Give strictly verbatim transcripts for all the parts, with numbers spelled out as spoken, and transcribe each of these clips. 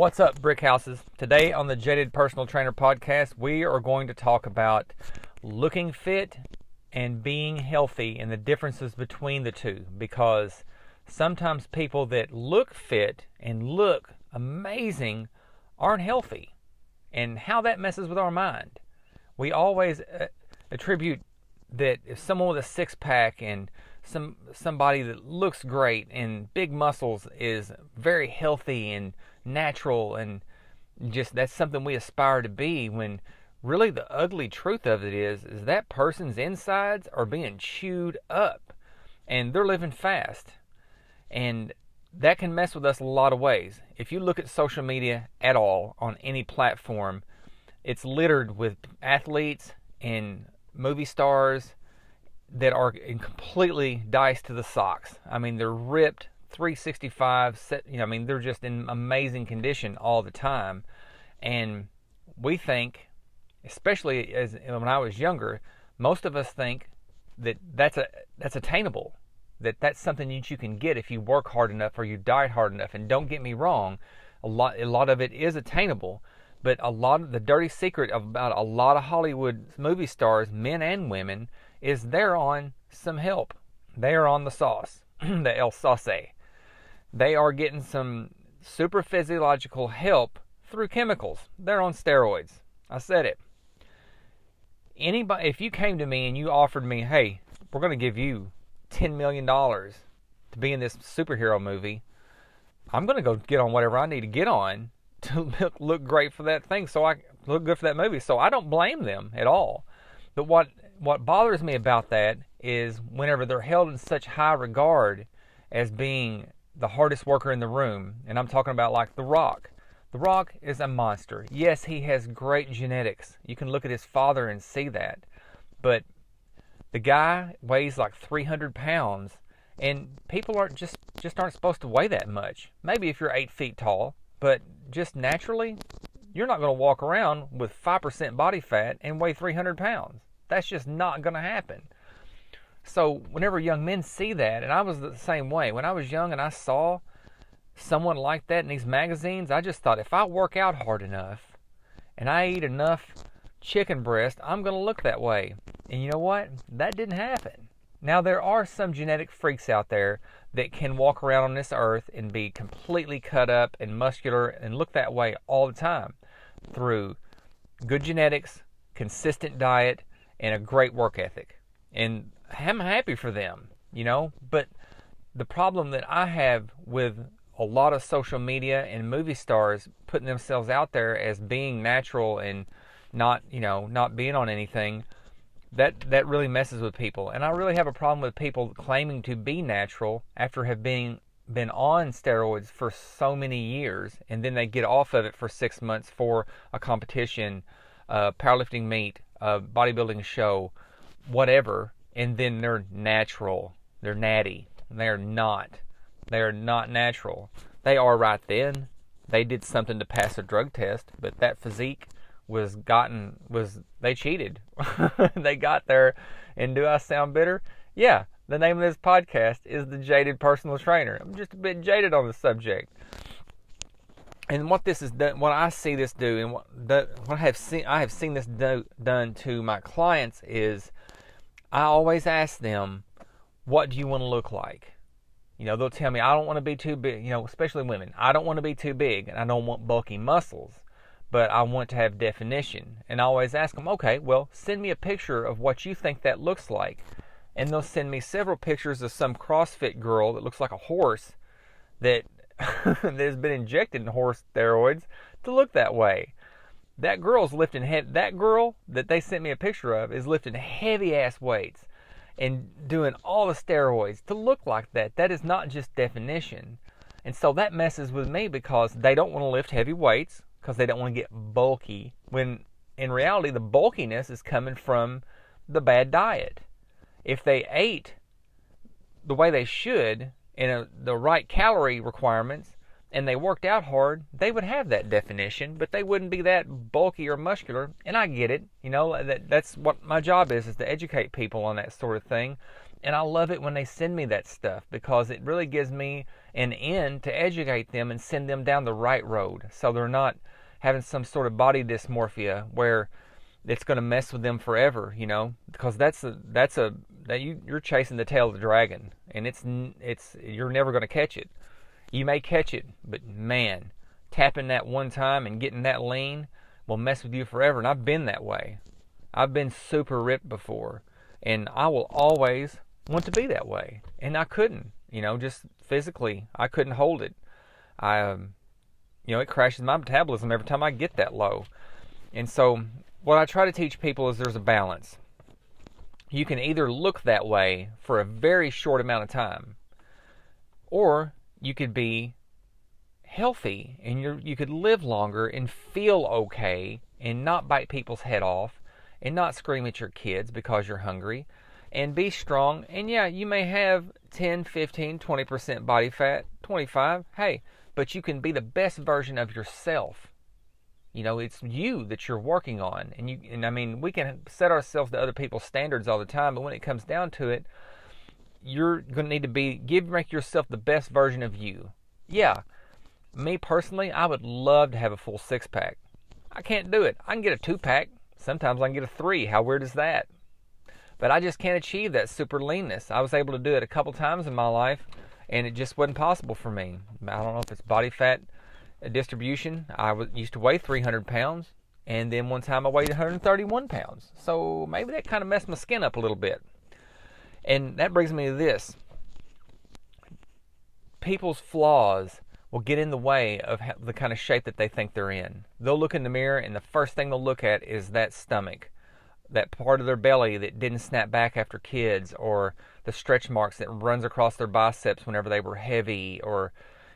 What's up, Brick Houses? Today on the Jaded Personal Trainer Podcast, we are going to talk about looking fit and being healthy and the differences between the two, because sometimes people that look fit and look amazing aren't healthy, and how that messes with our mind. We always attribute that if someone with a six-pack and some somebody that looks great and big muscles is very healthy and natural, and just that's something we aspire to be, when really the ugly truth of it is is that person's insides are being chewed up and they're living fast, and that can mess with us a lot of ways. If you look at social media at all on any platform, it's littered with athletes and movie stars that are completely diced to the socks. I mean, they're ripped, three sixty-five, set, you know, I mean, they're just in amazing condition all the time. And we think, especially as when I was younger, most of us think that that's a that's attainable, that that's something that you can get if you work hard enough or you diet hard enough. And don't get me wrong, a lot a lot of it is attainable, but a lot of the dirty secret about a lot of Hollywood movie stars, men and women, is they're on some help. They are on the sauce, the el sauce. They are getting some super physiological help through chemicals. They're on steroids. I said it. Anybody, if you came to me and you offered me, hey, we're going to give you ten million dollars to be in this superhero movie, I'm going to go get on whatever I need to get on to look, look great for that thing, so I look good for that movie. So I don't blame them at all. But what what bothers me about that is whenever they're held in such high regard as being the hardest worker in the room, and I'm talking about like The Rock. The Rock is a monster. Yes, he has great genetics. You can look at his father and see that. But the guy weighs like three hundred pounds, and people aren't just, just aren't supposed to weigh that much. Maybe if you're eight feet tall, but just naturally, you're not going to walk around with five percent body fat and weigh three hundred pounds. That's just not going to happen. So whenever young men see that, and I was the same way. When I was young and I saw someone like that in these magazines, I just thought, if I work out hard enough and I eat enough chicken breast, I'm going to look that way. And you know what? That didn't happen. Now, there are some genetic freaks out there that can walk around on this earth and be completely cut up and muscular and look that way all the time through good genetics, consistent diet, and a great work ethic. And I'm happy for them, you know. But the problem that I have with a lot of social media and movie stars putting themselves out there as being natural and not, you know, not being on anything, That that really messes with people. And I really have a problem with people claiming to be natural after have been, been on steroids for so many years, and then they get off of it for six months for a competition, uh, powerlifting meet, a bodybuilding show, whatever, and then they're natural. They're natty. They're not. They're not natural. They are right then. They did something to pass a drug test, but that physique was gotten, was, they cheated. They got there. And do I sound bitter? Yeah. The name of this podcast is The Jaded Personal Trainer. I'm just a bit jaded on the subject. And what this is done, what I see this do, and what, the, what I have seen, I have seen this do, done to my clients is, I always ask them, what do you want to look like? You know, they'll tell me, I don't want to be too big, you know, especially women. I don't want to be too big, and I don't want bulky muscles, but I want to have definition. And I always ask them, okay, well, send me a picture of what you think that looks like. And they'll send me several pictures of some CrossFit girl that looks like a horse that, that has been injected in horse steroids to look that way. That girl's lifting he- that girl that they sent me a picture of is lifting heavy ass weights and doing all the steroids to look like that. That is not just definition. And so that messes with me, because they don't want to lift heavy weights, because they don't want to get bulky, when in reality the bulkiness is coming from the bad diet. If they ate the way they should in a, the right calorie requirements, and they worked out hard, they would have that definition, but they wouldn't be that bulky or muscular. And I get it, you know, that that's what my job is, is to educate people on that sort of thing. And I love it when they send me that stuff, because it really gives me an end to educate them and send them down the right road, so they're not having some sort of body dysmorphia where it's going to mess with them forever, you know, because that's a, that's a, that you, you're chasing the tail of the dragon, and it's, it's, you're never going to catch it. You may catch it, but man, tapping that one time and getting that lean will mess with you forever. And I've been that way. I've been super ripped before, and I will always want to be that way. And I couldn't, you know, just physically, I couldn't hold it. I, um, you know, it crashes my metabolism every time I get that low. And so what I try to teach people is there's a balance. You can either look that way for a very short amount of time, or you could be healthy and you're, you could live longer and feel okay and not bite people's head off and not scream at your kids because you're hungry, and be strong. And yeah, you may have ten, fifteen, twenty percent body fat, twenty-five, hey, but you can be the best version of yourself. You know, it's you that you're working on. And you, and I mean, we can set ourselves to other people's standards all the time, but when it comes down to it, you're going to need to be, give, make yourself the best version of you. Yeah. Me personally, I would love to have a full six pack. I can't do it. I can get a two pack. Sometimes I can get a three. How weird is that? But I just can't achieve that super leanness. I was able to do it a couple times in my life, and it just wasn't possible for me. I don't know if it's body fat distribution. I was, used to weigh three hundred pounds, and then one time I weighed one hundred thirty-one pounds. So maybe that kind of messed my skin up a little bit. And that brings me to this. People's flaws will get in the way of the kind of shape that they think they're in. They'll look in the mirror, and the first thing they'll look at is that stomach, that part of their belly that didn't snap back after kids, or the stretch marks that runs across their biceps whenever they were heavy, or,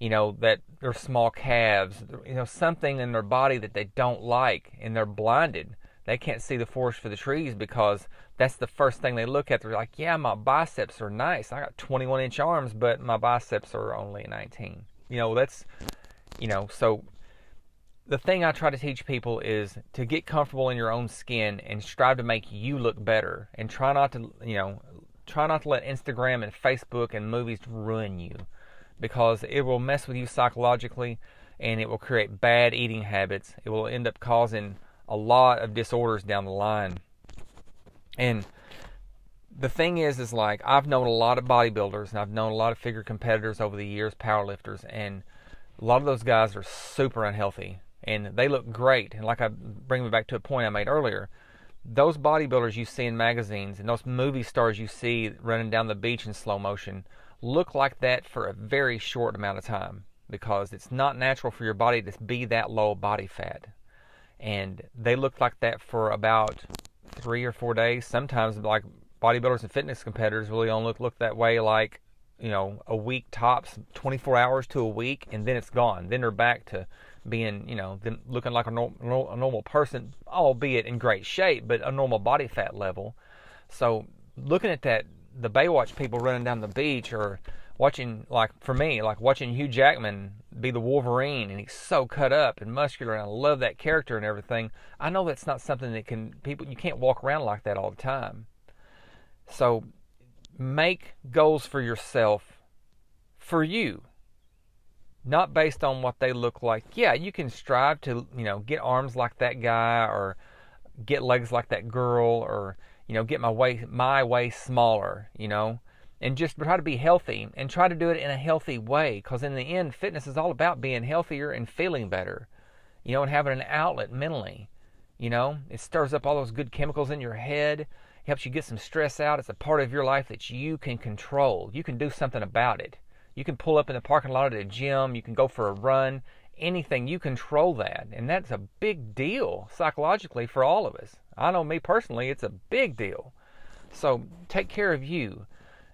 you know, that their small calves, you know, something in their body that they don't like, and they're blinded. They can't see the forest for the trees, because that's the first thing they look at. They're like, yeah, my biceps are nice. I got twenty-one inch arms, but my biceps are only nineteen. You know, that's, you know, so the thing I try to teach people is to get comfortable in your own skin and strive to make you look better, and try not to, you know, try not to let Instagram and Facebook and movies ruin you, because it will mess with you psychologically, and it will create bad eating habits. It will end up causing a lot of disorders down the line. And the thing is, is like, I've known a lot of bodybuilders, and I've known a lot of figure competitors over the years, powerlifters, and a lot of those guys are super unhealthy, and they look great. And like, I bring me back to a point I made earlier, those bodybuilders you see in magazines and those movie stars you see running down the beach in slow motion look like that for a very short amount of time, because it's not natural for your body to be that low body fat. And they look like that for about three or four days. Sometimes, like, bodybuilders and fitness competitors really only look, look that way like, you know, a week tops, twenty-four hours to a week, and then it's gone. Then they're back to being, you know, them looking like a, norm, a normal person, albeit in great shape, but a normal body fat level. So looking at that, the Baywatch people running down the beach, or watching, like for me, like watching Hugh Jackman be the Wolverine, and he's so cut up and muscular, and I love that character and everything. I know that's not something that can, people, you can't walk around like that all the time. So make goals for yourself, for you, not based on what they look like. Yeah, you can strive to, you know, get arms like that guy, or get legs like that girl, or, you know, get my waist, my waist smaller, you know, and just try to be healthy, and try to do it in a healthy way, because in the end, fitness is all about being healthier and feeling better, you know, and having an outlet mentally. You know, it stirs up all those good chemicals in your head, helps you get some stress out. It's a part of your life that you can control. You can do something about it. You can pull up in the parking lot at a gym. You can go for a run. Anything. You control that. And that's a big deal psychologically for all of us. I know me personally, it's a big deal. So take care of you.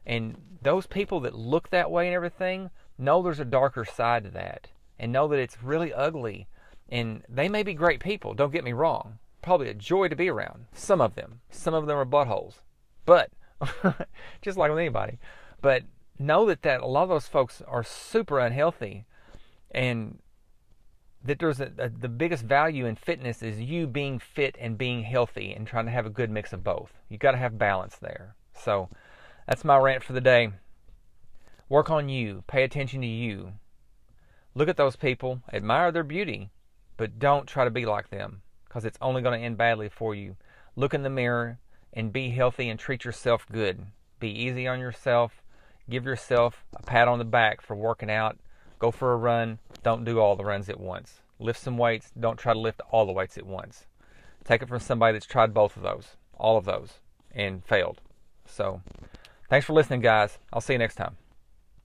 And those people that look that way and everything, know there's a darker side to that. And know that it's really ugly. And they may be great people. Don't get me wrong. Probably a joy to be around. Some of them. Some of them are buttholes. But, just like with anybody. But know that, that a lot of those folks are super unhealthy. And that there's a, a, the biggest value in fitness is you being fit and being healthy, and trying to have a good mix of both. You've got to have balance there. So, That's my rant for the day. Work on you. Pay attention to you. Look at those people. Admire their beauty. But don't try to be like them, because it's only going to end badly for you. Look in the mirror and be healthy and treat yourself good. Be easy on yourself. Give yourself a pat on the back for working out. Go for a run. Don't do all the runs at once. Lift some weights. Don't try to lift all the weights at once. Take it from somebody that's tried both of those, all of those, and failed. So, thanks for listening, guys. I'll see you next time.